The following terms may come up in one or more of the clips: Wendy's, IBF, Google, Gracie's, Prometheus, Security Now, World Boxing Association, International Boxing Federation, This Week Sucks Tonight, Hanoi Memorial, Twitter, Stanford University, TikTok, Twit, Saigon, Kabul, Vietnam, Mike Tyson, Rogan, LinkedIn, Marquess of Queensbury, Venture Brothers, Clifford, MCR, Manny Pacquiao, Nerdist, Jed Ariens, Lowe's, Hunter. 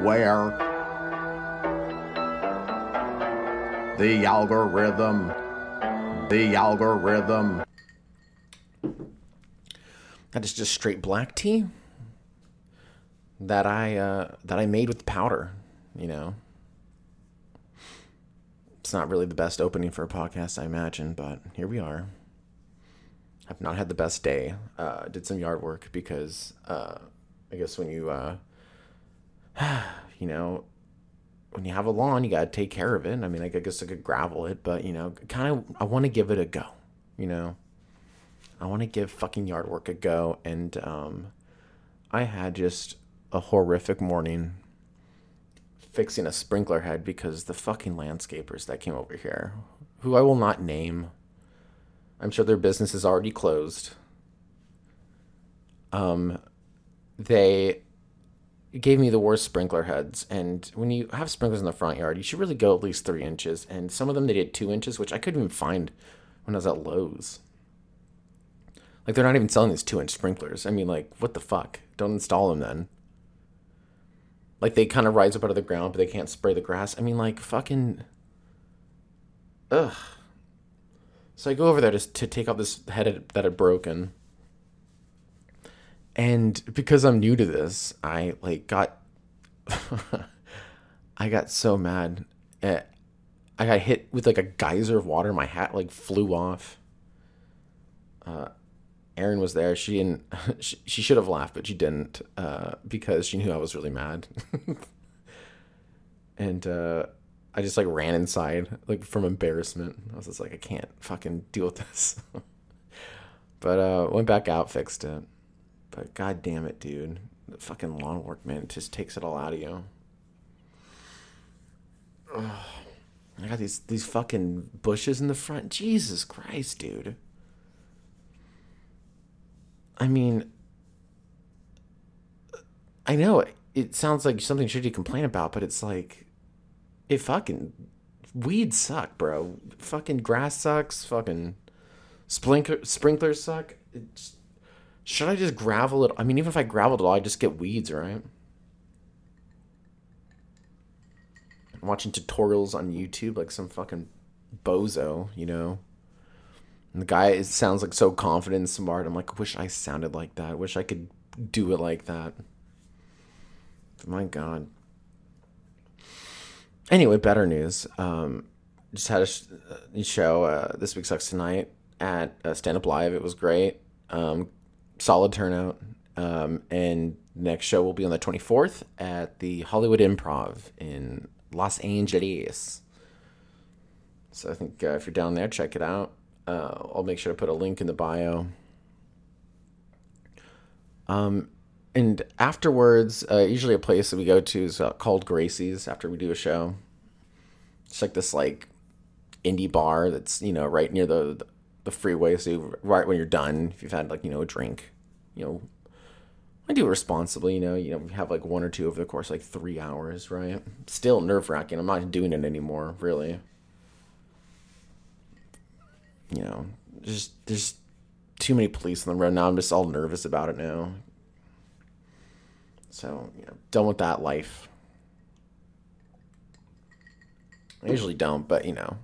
aware. The algorithm. That is just straight black tea that I made with powder, you know. It's not really the best opening for a podcast, I imagine, but here we are. I've not had the best day. Did some yard work because I guess when you, you know, when you have a lawn, you got to take care of it. I mean, I guess I could gravel it, but, you know, kind of I want to give it a go, you know. I want to give fucking yard work a go, and I had just a horrific morning fixing a sprinkler head because the fucking landscapers that came over here, who I will not name, I'm sure their business is already closed, they gave me the worst sprinkler heads. And when you have sprinklers in the front yard, you should really go at least 3 inches, and some of them they did 2 inches, which I couldn't even find when I was at Lowe's. Like, they're not even selling these 2-inch sprinklers. I mean, like, what the fuck? Don't install them then. Like, they kind of rise up out of the ground, but they can't spray the grass. I mean, like, fucking... Ugh. So I go over there to take off this head that had broken. And because I'm new to this, I, like, got... I got so mad. I got hit with, like, a geyser of water. My hat, like, flew off. Erin was there. She didn't. She should have laughed, but she didn't because she knew I was really mad. And I just like ran inside, like from embarrassment. I was just like, I can't fucking deal with this. But went back out, fixed it. But god damn it, dude, the fucking lawn work, man, it just takes it all out of you. Ugh. I got these fucking bushes in the front. Jesus Christ, dude. I mean, I know it sounds like something shitty to complain about, but it's like, it fucking, weeds suck, bro. Fucking grass sucks. Fucking sprinklers suck. It's, should I just gravel it? I mean, even if I graveled it all, I just get weeds, right? I'm watching tutorials on YouTube like some fucking bozo, you know? And the guy sounds like so confident and smart. I'm like, I wish I sounded like that. I wish I could do it like that. My God. Anyway, better news. Just had a show, This Week Sucks Tonight, at Stand Up Live. It was great. Solid turnout. And next show will be on the 24th at the Hollywood Improv in Los Angeles. So I think if you're down there, check it out. I'll make sure to put a link in the bio. And afterwards, usually a place that we go to is called Gracie's after we do a show. It's like this like indie bar that's, you know, right near the freeway. So right when you're done, if you've had like, you know, a drink, you know, I do it responsibly, you know, we have like one or two over the course of like 3 hours, right? Still nerve wracking. I'm not doing it anymore, really. You know, there's too many police on the road now. I'm just all nervous about it now. So, you know, done with that life. I usually don't, but, you know,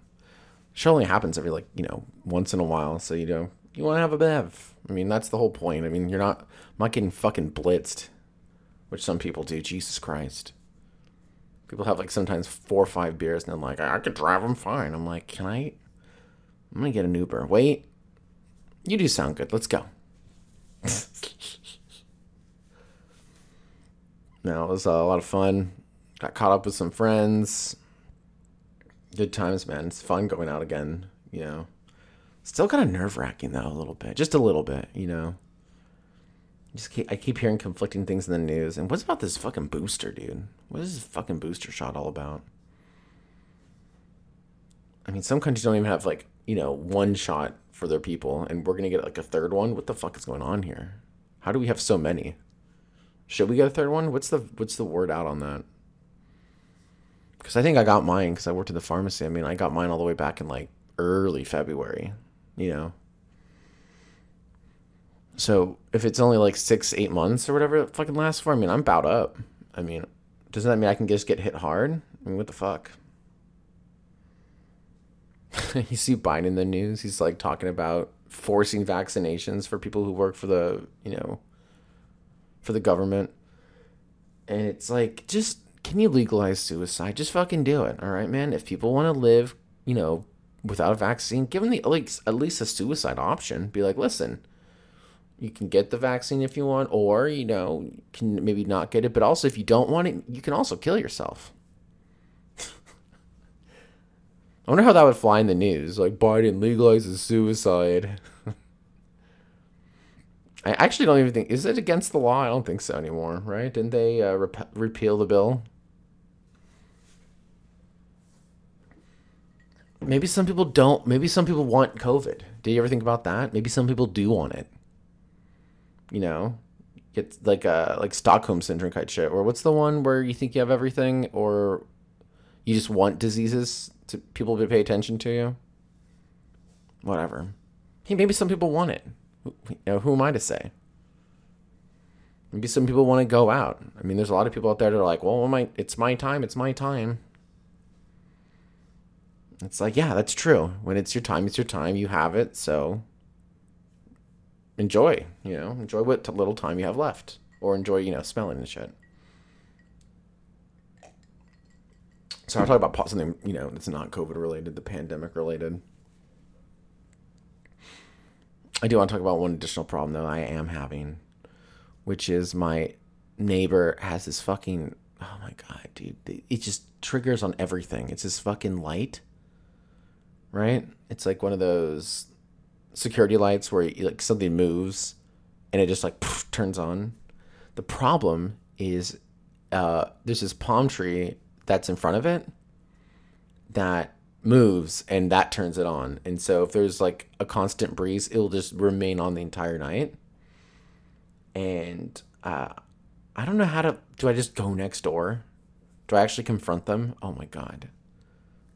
it only happens every, like, you know, once in a while. So, you know, you want to have a bev. I mean, that's the whole point. I mean, I'm not getting fucking blitzed, which some people do. Jesus Christ. People have, like, sometimes 4 or 5 beers, and I'm like, I could drive them fine. I'm like, can I... I'm going to get an Uber. Wait. You do sound good. Let's go. No, it was a lot of fun. Got caught up with some friends. Good times, man. It's fun going out again, you know. Still kind of nerve-wracking, though, a little bit. Just a little bit, you know. I keep hearing conflicting things in the news. And what's about this fucking booster, dude? What is this fucking booster shot all about? I mean, some countries don't even have, like, you know, one shot for their people, and we're gonna get like a third one. What the fuck is going on here? How do we have so many? Should we get a third one? What's the word out on that? Because I think I got mine because I worked at the pharmacy. I mean, I got mine all the way back in like early February, you know. So if it's only like 6-8 months or whatever it fucking lasts for, I mean, I'm about up. I mean, Doesn't that mean I can just get hit hard? I mean, what the fuck? You see Biden in the news. He's like talking about forcing vaccinations for people who work for the, you know, for the government. And it's like, just, can you legalize suicide? Just fucking do it. All right, man. If people want to live, you know, without a vaccine, give them the, like, at least a suicide option. Be like, listen, you can get the vaccine if you want, or, you know, can maybe not get it. But also, if you don't want it, you can also kill yourself. I wonder how that would fly in the news. Like, Biden legalizes suicide. I actually don't even think... Is it against the law? I don't think so anymore, right? Didn't they repeal the bill? Maybe some people don't. Maybe some people want COVID. Did you ever think about that? Maybe some people do want it. You know? It's like Stockholm Syndrome type shit. Or what's the one where you think you have everything? Or you just want diseases to people to pay attention to you? Whatever. Hey, maybe some people want it. You know, who am I to say? Maybe some people want to go out. I mean, there's a lot of people out there that are like, well, it's my time. It's like, yeah, that's true. When it's your time, you have it, so enjoy, you know, enjoy what little time you have left, or enjoy, you know, smelling and shit. So I'm talking about something, you know, that's not COVID related, the pandemic related. I do want to talk about one additional problem, though, I am having, which is my neighbor has this fucking... Oh, my God, dude. It just triggers on everything. It's this fucking light, right? It's like one of those security lights where like something moves and it just like poof, turns on. The problem is there's this palm tree that's in front of it that moves and that turns it on. And so if there's like a constant breeze, it'll just remain on the entire night. And I don't know how to... Do I just go next door? Do I actually confront them? Oh my God.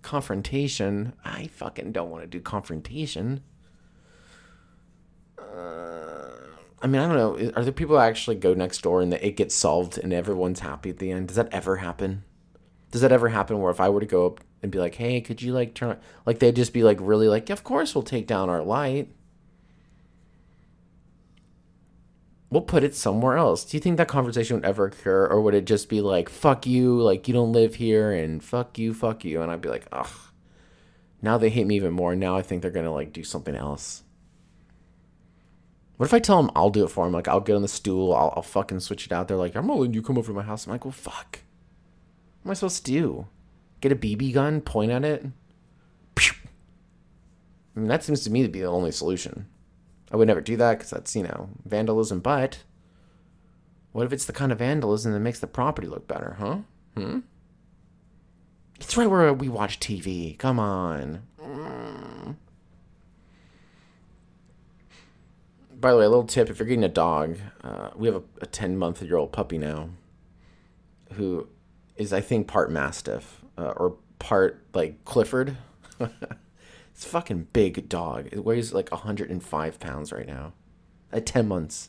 Confrontation? I fucking don't want to do confrontation. I mean, I don't know. Are there people that actually go next door and it gets solved and everyone's happy at the end? Does that ever happen? Does that ever happen where if I were to go up and be like, hey, could you like turn on? Like they'd just be like really like, yeah, of course we'll take down our light. We'll put it somewhere else. Do you think that conversation would ever occur, or would it just be like, fuck you, like you don't live here, and fuck you, and I'd be like, ugh. Now they hate me even more. Now I think they're gonna like do something else. What if I tell them I'll do it for them? Like I'll get on the stool, I'll fucking switch it out. They're like, I'm gonna let you come over to my house. I'm like, well, fuck. What am I supposed to do? Get a BB gun, point at it? Pew! I mean, that seems to me to be the only solution. I would never do that because that's, you know, vandalism, but what if it's the kind of vandalism that makes the property look better, huh? It's right where we watch TV. Come on. By the way, a little tip. If you're getting a dog, we have a 10-month-year-old puppy now who... is I think part Mastiff or part like Clifford. It's a fucking big dog. It weighs like 105 pounds right now at 10 months.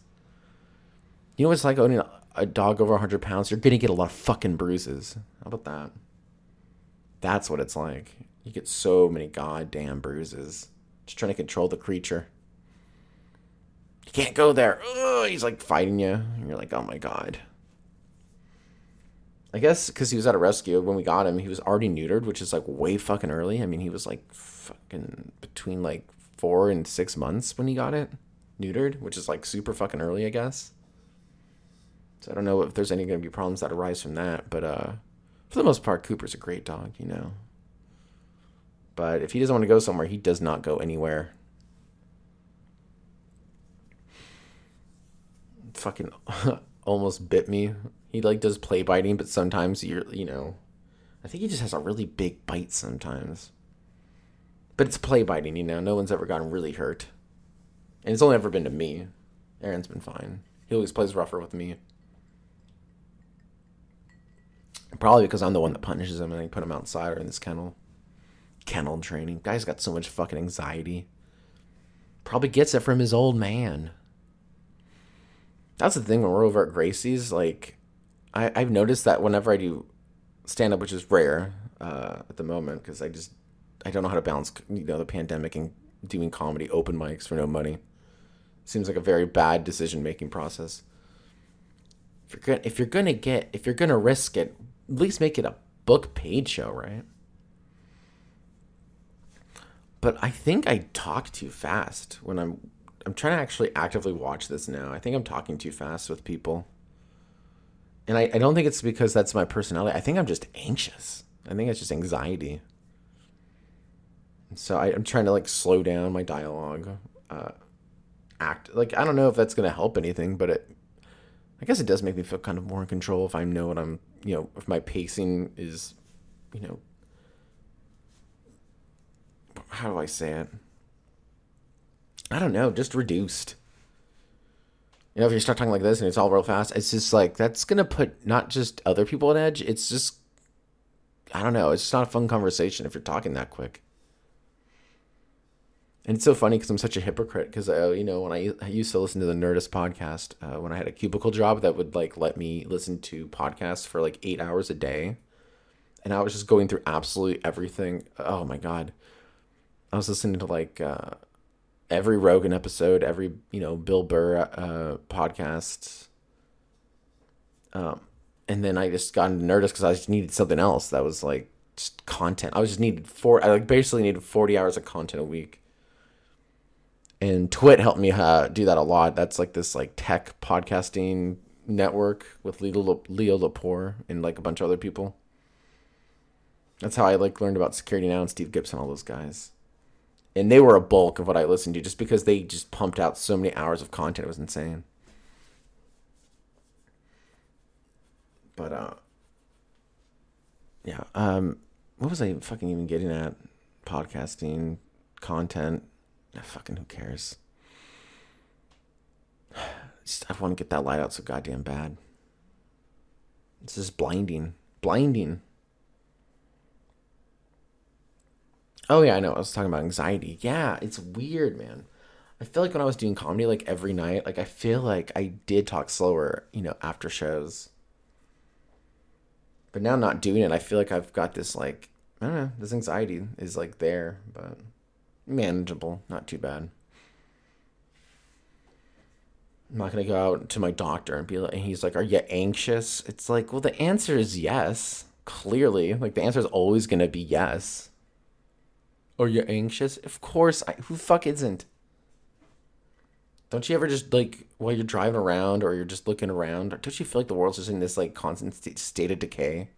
You know what it's like owning a dog over 100 pounds? You're going to get a lot of fucking bruises. How about that? That's what it's like. You get so many goddamn bruises. Just trying to control the creature. You can't go there. Ugh, he's like fighting you. And you're like, oh my God. I guess because he was at a rescue, when we got him, he was already neutered, which is, like, way fucking early. I mean, he was, like, fucking between, like, 4 and 6 months when he got it neutered, which is, like, super fucking early, I guess. So I don't know if there's any going to be problems that arise from that, but for the most part, Cooper's a great dog, you know. But if he doesn't want to go somewhere, he does not go anywhere. Fucking almost bit me. He, like, does play biting, but sometimes, you know, I think he just has a really big bite sometimes. But it's play biting, you know. No one's ever gotten really hurt. And it's only ever been to me. Aaron's been fine. He always plays rougher with me. Probably because I'm the one that punishes him and I put him outside or in this kennel. Kennel training. Guy's got so much fucking anxiety. Probably gets it from his old man. That's the thing when we're over at Gracie's, like... I've noticed that whenever I do stand-up, which is rare at the moment, because I don't know how to balance, the pandemic and doing comedy open mics for no money. Seems like a very bad decision-making process. If you're gonna risk it, at least make it a book-paid show, right? But I think I talk too fast when I'm trying to actually actively watch this now. I think I'm talking too fast with people. And I don't think it's because that's my personality. I think I'm just anxious. I think it's just anxiety. So I'm trying to slow down my dialogue, I don't know if that's going to help anything, but I guess it does make me feel kind of more in control if I know what I'm, if my pacing is, how do I say it? I don't know, just reduced. If you start talking like this and it's all real fast, it's just that's going to put not just other people on edge. It's just, I don't know. It's just not a fun conversation if you're talking that quick. And it's so funny because I'm such a hypocrite because, when I used to listen to the Nerdist podcast when I had a cubicle job that would let me listen to podcasts for 8 hours a day. And I was just going through absolutely everything. Oh, my God. I was listening to every Rogan episode, every, Bill Burr podcast. And then I just got into Nerdist because I just needed something else that was just content. I basically needed 40 hours of content a week. And Twit helped me do that a lot. That's this tech podcasting network with Leo Lapore and a bunch of other people. That's how I learned about Security Now and Steve Gibson, all those guys. And they were a bulk of what I listened to just because they just pumped out so many hours of content. It was insane. But, yeah. What was I fucking even getting at? Podcasting, content. Fucking who cares? I want to get that light out so goddamn bad. It's just blinding. Blinding. Oh, yeah, I know. I was talking about anxiety. Yeah, it's weird, man. I feel when I was doing comedy, every night, I feel I did talk slower, after shows. But now not doing it, I feel I've got this, I don't know, this anxiety is, there, but manageable. Not too bad. I'm not going to go out to my doctor and be and he's are you anxious? It's well, the answer is yes, clearly. The answer is always going to be yes. Or you're anxious? Of course. Who the fuck isn't? Don't you ever just, while you're driving around or you're just looking around, don't you feel the world's just in this, constant state of decay?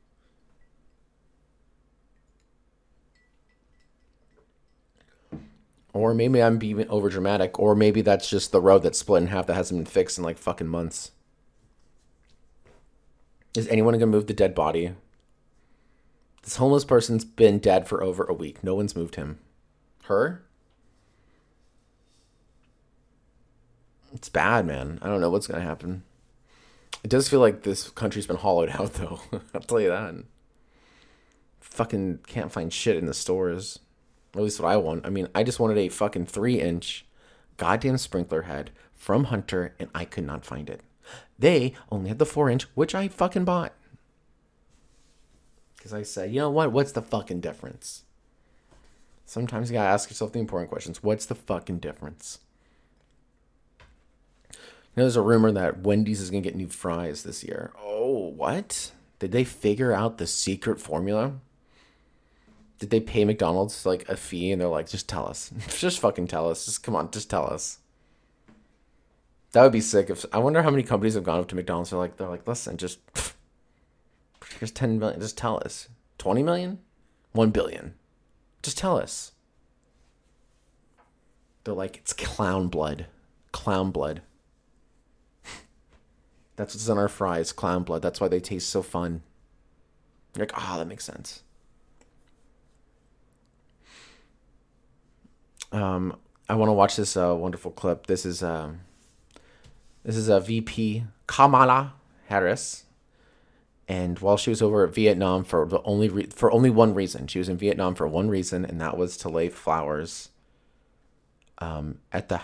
Or maybe I'm being overdramatic, or maybe that's just the road that's split in half that hasn't been fixed in, fucking months. Is anyone going to move the dead body? This homeless person's been dead for over a week. No one's moved him. Her? It's bad, man. I don't know what's going to happen. It does feel this country's been hollowed out, though. I'll tell you that. Fucking can't find shit in the stores. At least what I want. I mean, I just wanted a fucking 3-inch goddamn sprinkler head from Hunter, and I could not find it. They only had the 4-inch, which I fucking bought. Because I said, you know what? What's the fucking difference? Sometimes you gotta ask yourself the important questions. What's the fucking difference? There's a rumor that Wendy's is gonna get new fries this year. Oh, what? Did they figure out the secret formula? Did they pay McDonald's a fee and they're just tell us. Just fucking tell us. Just come on, just tell us. That would be sick. If I wonder how many companies have gone up to McDonald's and they're like, listen, just... Here's 10 million. Just tell us. 20 million? 1 billion. Just tell us. They're it's clown blood. Clown blood. That's what's in our fries. Clown blood. That's why they taste so fun. You're that makes sense. I want to watch this wonderful clip. This is a VP Kamala Harris. And while she was over at Vietnam for only one reason, she was in Vietnam for one reason, and that was to lay flowers at the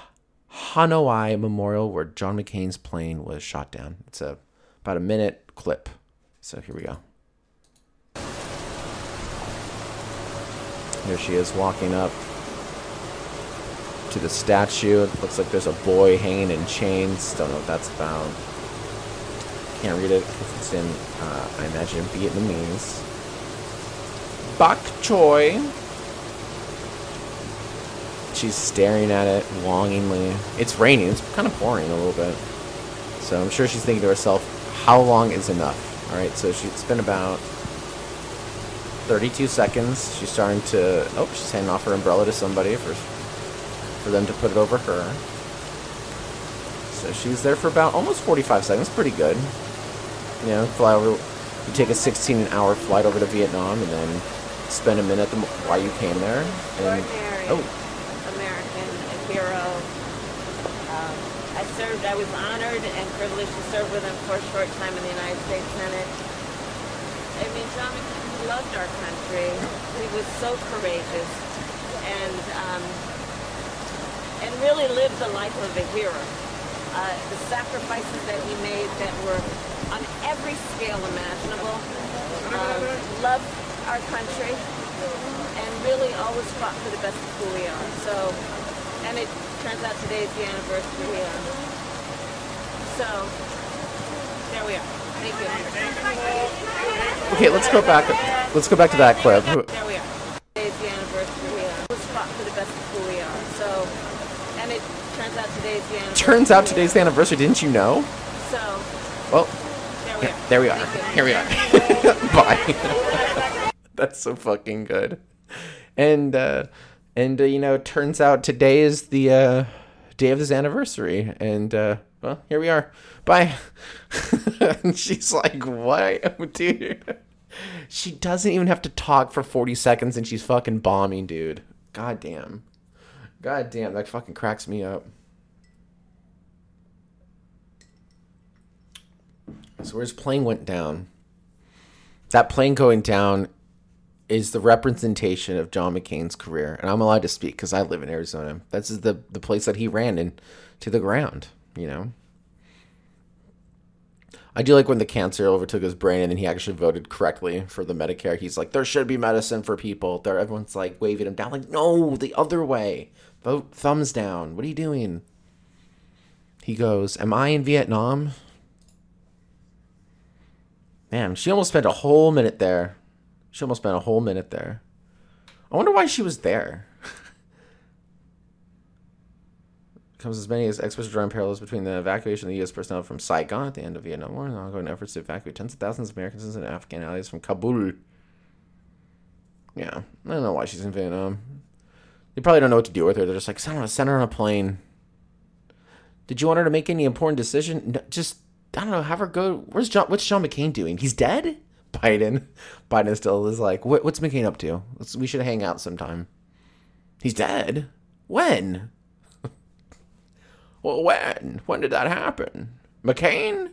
Hanoi Memorial where John McCain's plane was shot down. It's about a minute clip. So here we go. Here she is walking up to the statue. It looks like there's a boy hanging in chains. Don't know what that's about. Can't read it. It's in, I imagine, Vietnamese. Bok choy. She's staring at it longingly. It's raining. It's kind of pouring a little bit. So I'm sure she's thinking to herself, how long is enough? All right, so it's been about 32 seconds. She's starting to... Oh, she's handing off her umbrella to somebody for them to put it over her. So she's there for about almost 45 seconds. Pretty good. You know, fly over... You take a 16-hour flight over to Vietnam and then spend a minute at the why you came there. And, American hero. I was honored and privileged to serve with him for a short time in the United States Senate. I mean, John McCain loved our country. He was so courageous and really lived the life of a hero. The sacrifices that he made that were on every scale imaginable, loved our country, and really always fought for the best of who we are. So, and it turns out today is the anniversary here. So, there we are. Thank you. Okay, let's go back. Let's go back to that clip. There we are. Today is the anniversary here. Always fought for the best of who we are. So, and it turns out today is the anniversary. Turns out today's the anniversary. Didn't you know? So. Well, there we are. Here we are. Bye. That's so fucking good. And you know, turns out today is the day of his anniversary. And, well, here we are. Bye. And she's like, what? Dude. She doesn't even have to talk for 40 seconds and she's fucking bombing, dude. God damn. That fucking cracks me up. So where his plane went down, that plane going down is the representation of John McCain's career. And I'm allowed to speak because I live in Arizona. This is the place that he ran into the ground, you know. I do like when the cancer overtook his brain and then he actually voted correctly for the Medicare. He's like, there should be medicine for people. There, everyone's like waving him down like, no, the other way. Vote thumbs down. What are you doing? He goes, am I in Vietnam? Man, she almost spent a whole minute there. I wonder why she was there. Comes as many as experts drawing parallels between the evacuation of the U.S. personnel from Saigon at the end of the Vietnam War and ongoing efforts to evacuate tens of thousands of Americans and African allies from Kabul. Yeah, I don't know why she's in Vietnam. They probably don't know what to do with her. They're just like, I want to send her on a plane. Did you want her to make any important decision? No, just... I don't know, have her go, what's John McCain doing? He's dead? Biden still is like, what's McCain up to? We should hang out sometime. He's dead? When? Well, when? When did that happen? McCain?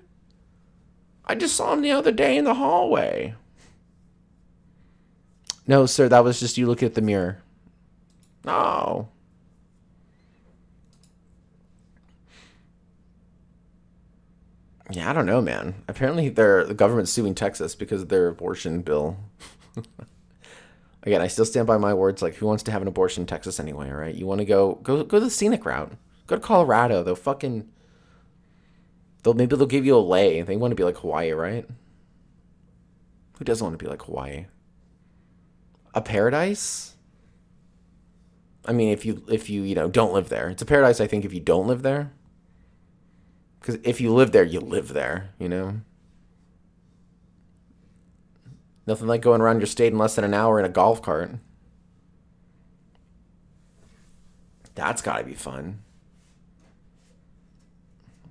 I just saw him the other day in the hallway. No, sir, that was just you looking at the mirror. Oh. Yeah, I don't know, man. Apparently, the government's suing Texas because of their abortion bill. Again, I still stand by my words. Like, who wants to have an abortion in Texas anyway, right? You want to go the scenic route. Go to Colorado. Maybe they'll give you a lay. They want to be like Hawaii, right? Who doesn't want to be like Hawaii? A paradise? I mean, if you don't live there, it's a paradise. I think if you don't live there. Because if you live there, you live there, you know? Nothing like going around your state in less than an hour in a golf cart. That's got to be fun.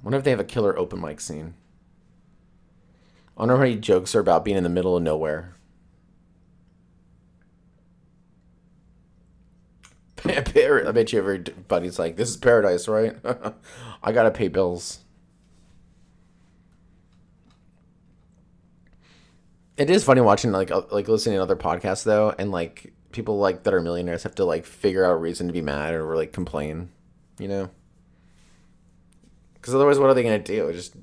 Wonder if they have a killer open mic scene. I wonder how many jokes are about being in the middle of nowhere. I bet you everybody's like, this is paradise, right? I got to pay bills. It is funny watching, like listening to other podcasts, though, and, like, people, like, that are millionaires have to, like, figure out a reason to be mad or, like, complain, you know? Because otherwise, what are they going to do? Just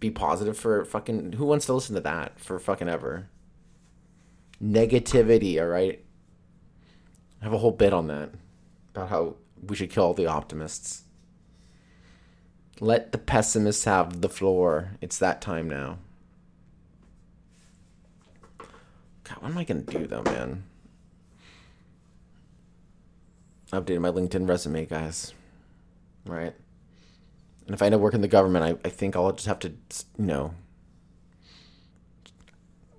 be positive for fucking, who wants to listen to that for fucking ever? Negativity, all right? I have a whole bit on that, about how we should kill all the optimists. Let the pessimists have the floor. It's that time now. God, what am I going to do, though, man? I updated my LinkedIn resume, guys. All right? And if I end up working in the government, I think I'll just have to, you know...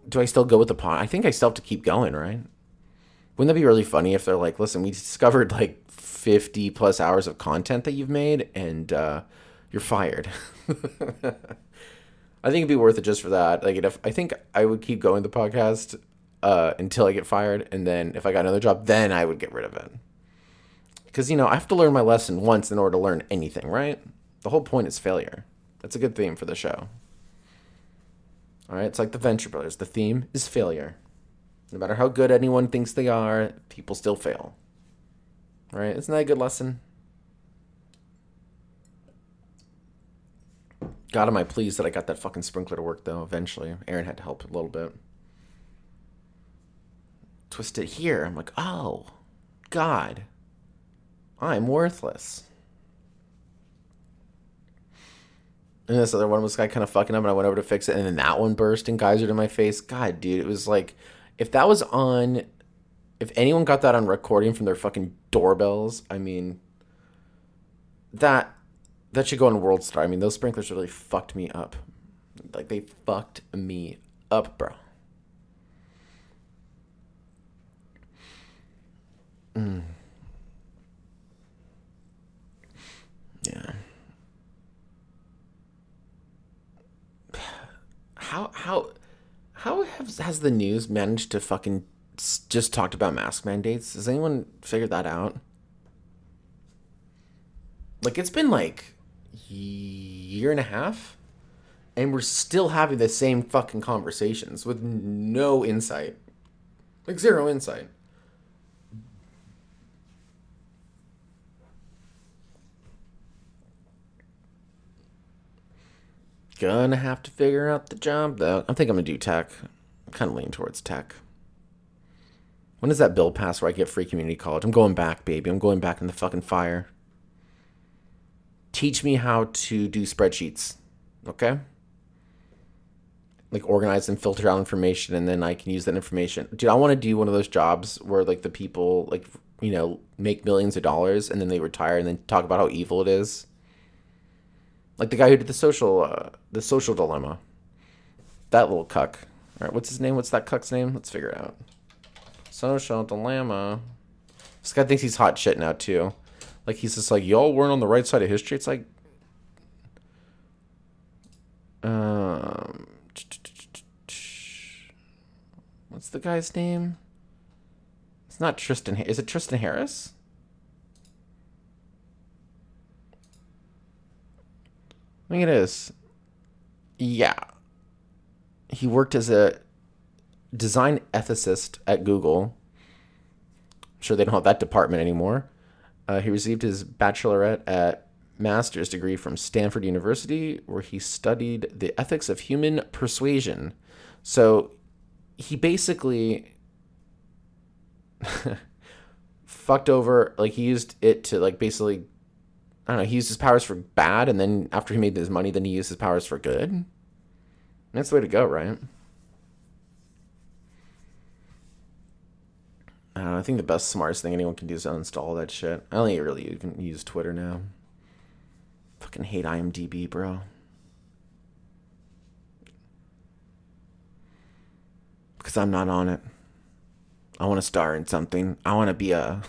Do I still go with the pod? I think I still have to keep going, right? Wouldn't that be really funny if they're like, listen, we discovered, like, 50-plus hours of content that you've made, and you're fired. I think it'd be worth it just for that. Like, if I think I would keep going with the podcast until I get fired, and then if I got another job, then I would get rid of it. Because, you know, I have to learn my lesson once in order to learn anything, right? The whole point is failure. That's a good theme for the show. All right? It's like the Venture Brothers. The theme is failure. No matter how good anyone thinks they are, people still fail. Right? Isn't that a good lesson? God, am I pleased that I got that fucking sprinkler to work, though, eventually. Aaron had to help a little bit. Twist it here. I'm like, oh, God. I'm worthless. And this other one was kind of fucking up, and I went over to fix it, and then that one burst and geyser to my face. God, dude, it was like... If that was on... If anyone got that on recording from their fucking doorbells, I mean, that should go on World Star. I mean, those sprinklers really fucked me up. Like, they fucked me up, bro. Yeah. How has the news managed to fucking... just talked about mask mandates? Has anyone figured that out? Like, it's been like year and a half, and we're still having the same fucking conversations with no insight. Like, zero insight. Gonna have to figure out the job, though. I think I'm gonna do tech. I'm kind of leaning towards tech. When does that bill pass where I get free community college? I'm going back, baby. I'm going back in the fucking fire. Teach me how to do spreadsheets, okay? Like, organize and filter out information, and then I can use that information. Dude, I want to do one of those jobs where, like, the people, like, you know, make millions of dollars, and then they retire and then talk about how evil it is. Like the guy who did the social dilemma. That little cuck. All right, what's his name? What's that cuck's name? Let's figure it out. Social dilemma. This guy thinks he's hot shit now, too. Like, he's just like, y'all weren't on the right side of history. It's like... What's the guy's name? It's not Tristan. Is it Tristan Harris? I think it is. Yeah. He worked as a... design ethicist at Google. I'm sure they don't have that department anymore. He received his bachelorette and master's degree from Stanford University, where he studied the ethics of human persuasion. So he basically fucked over, like, he used it to, like, basically, I don't know, he used his powers for bad, and then after he made his money, then he used his powers for good. And that's the way to go, right? I don't know, I think the best, smartest thing anyone can do is uninstall that shit. I only really even use Twitter now. Fucking hate IMDb, bro. Because I'm not on it. I want to star in something. I want to be a...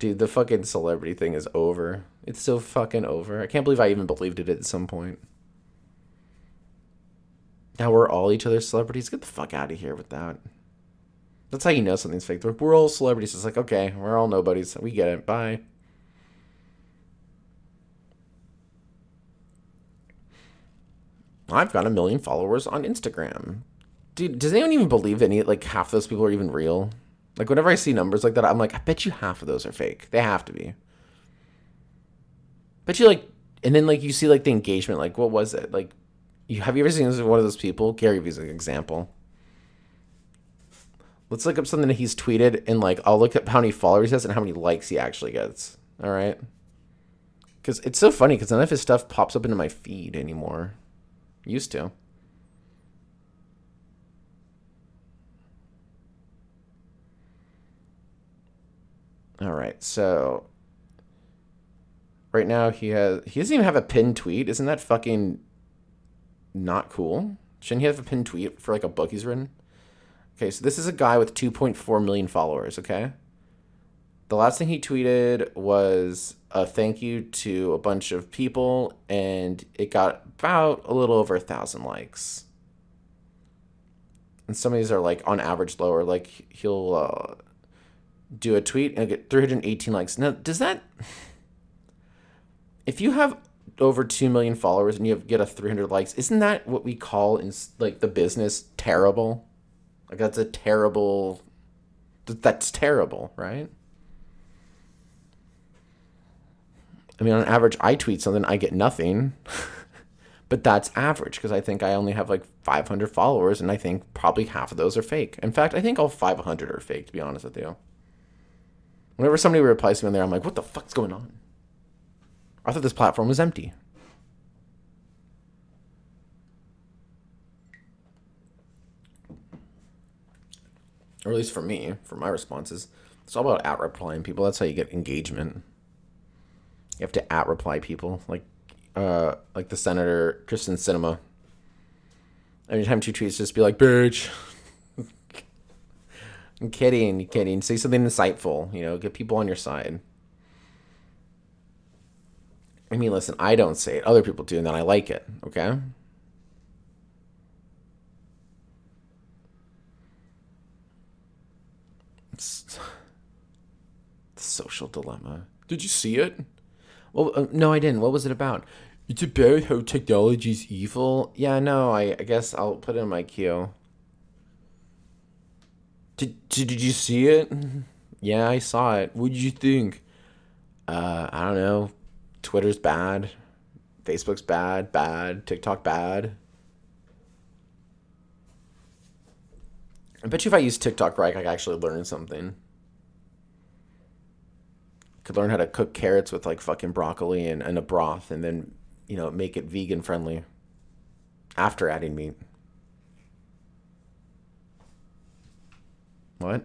Dude, the fucking celebrity thing is over. It's so fucking over. I can't believe I even believed it at some point. Now we're all each other's celebrities. Get the fuck out of here with that. That's how you know something's fake. We're all celebrities. It's like, okay, we're all nobodies. We get it. Bye. I've got 1 million followers on Instagram. Dude, does anyone even believe any, like, half those people are even real? Like, whenever I see numbers like that, I'm like, I bet you half of those are fake. They have to be. Bet you, like, and then, like, you see, like, the engagement. Like, what was it? Like, Have you ever seen one of those people? Gary V's an example. Let's look up something that he's tweeted, and like I'll look up how many followers he has and how many likes he actually gets. All right? Because it's so funny because none of his stuff pops up into my feed anymore. Used to. All right, so right now he doesn't even have a pinned tweet. Isn't that fucking not cool? Shouldn't he have a pinned tweet for like a book he's written? Okay, so this is a guy with 2.4 million followers, okay? The last thing he tweeted was a thank you to a bunch of people, and it got about a little over 1,000 likes. And some of these are like on average lower. Like he'll do a tweet and get 318 likes. Now, does that... If you have over 2 million followers and you get a 300 likes, isn't that what we call in like the business terrible? Like that's a terrible... That's terrible, right? I mean, on average, I tweet something, I get nothing. But that's average because I think I only have like 500 followers, and I think probably half of those are fake. In fact, I think all 500 are fake, to be honest with you. Whenever somebody replies to me in there, I'm like, what the fuck's going on? I thought this platform was empty. Or at least for me, for my responses. It's all about at-replying people. That's how you get engagement. You have to at-reply people. Like the Senator, Kyrsten Sinema. Every time she tweets, just be like, bitch. I'm kidding, you're kidding. Say something insightful, you know, get people on your side. I mean, listen, I don't say it. Other people do, and then I like it, okay? It's the social dilemma. Did you see it? Well, no, I didn't. What was it about? It's about how technology's evil. Yeah, no, I guess I'll put it in my queue. Did you see it? Yeah, I saw it. What did you think? I don't know. Twitter's bad. Facebook's bad. TikTok bad. I bet you if I use TikTok right, I could actually learn something. Could learn how to cook carrots with like fucking broccoli and a broth, and then, you know, make it vegan friendly after adding meat. What?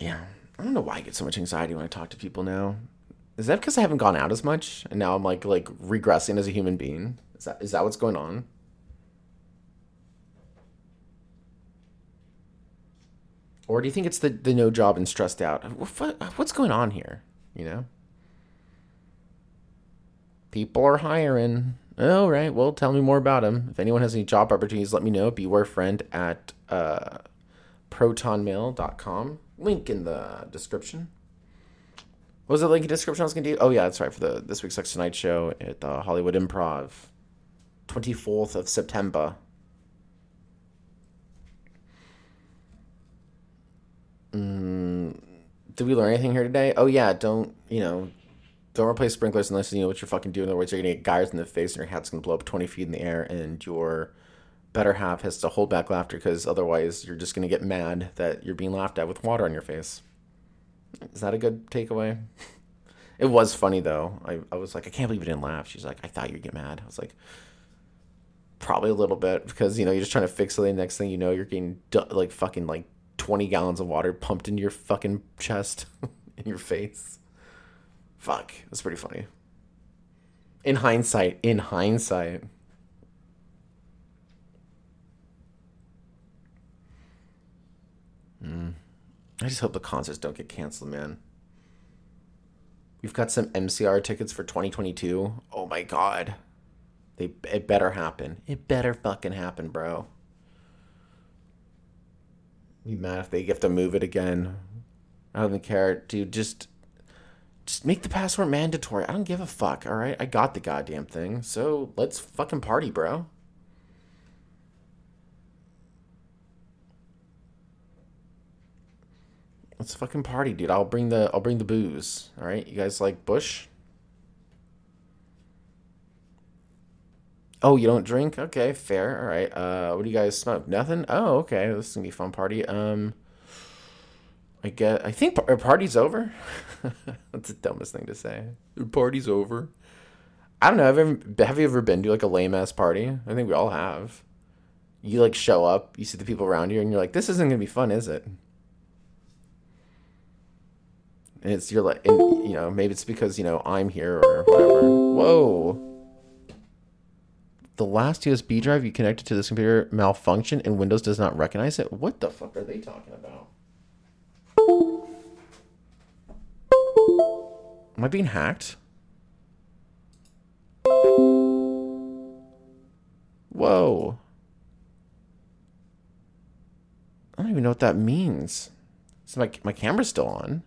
Yeah. I don't know why I get so much anxiety when I talk to people now. Is that because I haven't gone out as much? And now I'm like regressing as a human being? Is that what's going on? Or do you think it's the no job and stressed out? What's going on here? You know? People are hiring. All right. Well, tell me more about them. If anyone has any job opportunities, let me know. Bewarefriend@protonmail.com. Link in the description. What was the link in the description I was going to do? Oh, yeah, that's right. For the This Week Sucks Tonight show at the Hollywood Improv. 24th of September. Did we learn anything here today? Oh, yeah, don't replace sprinklers unless you know what you're fucking doing. Otherwise, you're going to get gyres in the face and your hat's going to blow up 20 feet in the air, and your better half has to hold back laughter because otherwise you're just going to get mad that you're being laughed at with water on your face. Is that a good takeaway? It was funny, though. I was like, I can't believe you didn't laugh. She's like, I thought you'd get mad. I was like, probably a little bit because, you know, you're just trying to fix something. Next thing you know, you're getting like fucking like 20 gallons of water pumped into your fucking chest, in your face. Fuck, that's pretty funny. In hindsight. I just hope the concerts don't get canceled, man. We've got some MCR tickets for 2022. Oh my god. It better happen. It better fucking happen, bro. Be mad if they have to move it again. I don't even care, dude. Just make the password mandatory. I don't give a fuck. All right, I got the goddamn thing. So let's fucking party, bro. Let's fucking party, dude. I'll bring the booze. All right, you guys like Bush? Oh, you don't drink? Okay, fair. All right. What do you guys smoke? Nothing? Oh, okay. This is gonna be a fun party. I think our party's over. That's the dumbest thing to say. Your party's over. I don't know. Have you ever been to like a lame ass party? I think we all have. You like show up, you see the people around you, and you're like, "This isn't gonna be fun, is it?" And it's you're like, and, you know, maybe it's because you know I'm here or whatever. Whoa. The last USB drive you connected to this computer malfunctioned and Windows does not recognize it? What the fuck are they talking about? Am I being hacked? Whoa. I don't even know what that means. It's like my camera's still on.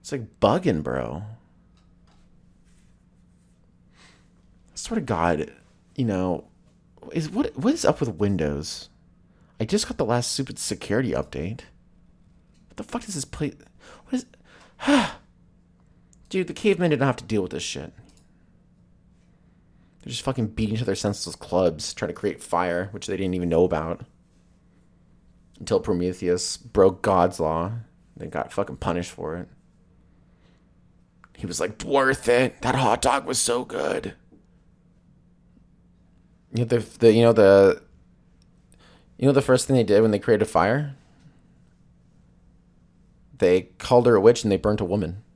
It's like bugging, bro. I swear to God, you know, what is up with Windows? I just got the last stupid security update. What the fuck is this place? What is? Dude, the cavemen didn't have to deal with this shit. They're just fucking beating each other senseless clubs, trying to create fire, which they didn't even know about. Until Prometheus broke God's law, then got fucking punished for it. He was like, worth it. That hot dog was so good. You know the first thing they did when they created fire? They called her a witch and they burnt a woman.